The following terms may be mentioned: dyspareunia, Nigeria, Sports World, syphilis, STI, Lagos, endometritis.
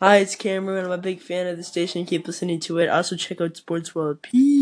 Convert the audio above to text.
Hi, it's Cameron. I'm a big fan of the station. Keep listening to it. Also, check out Sports World. Peace.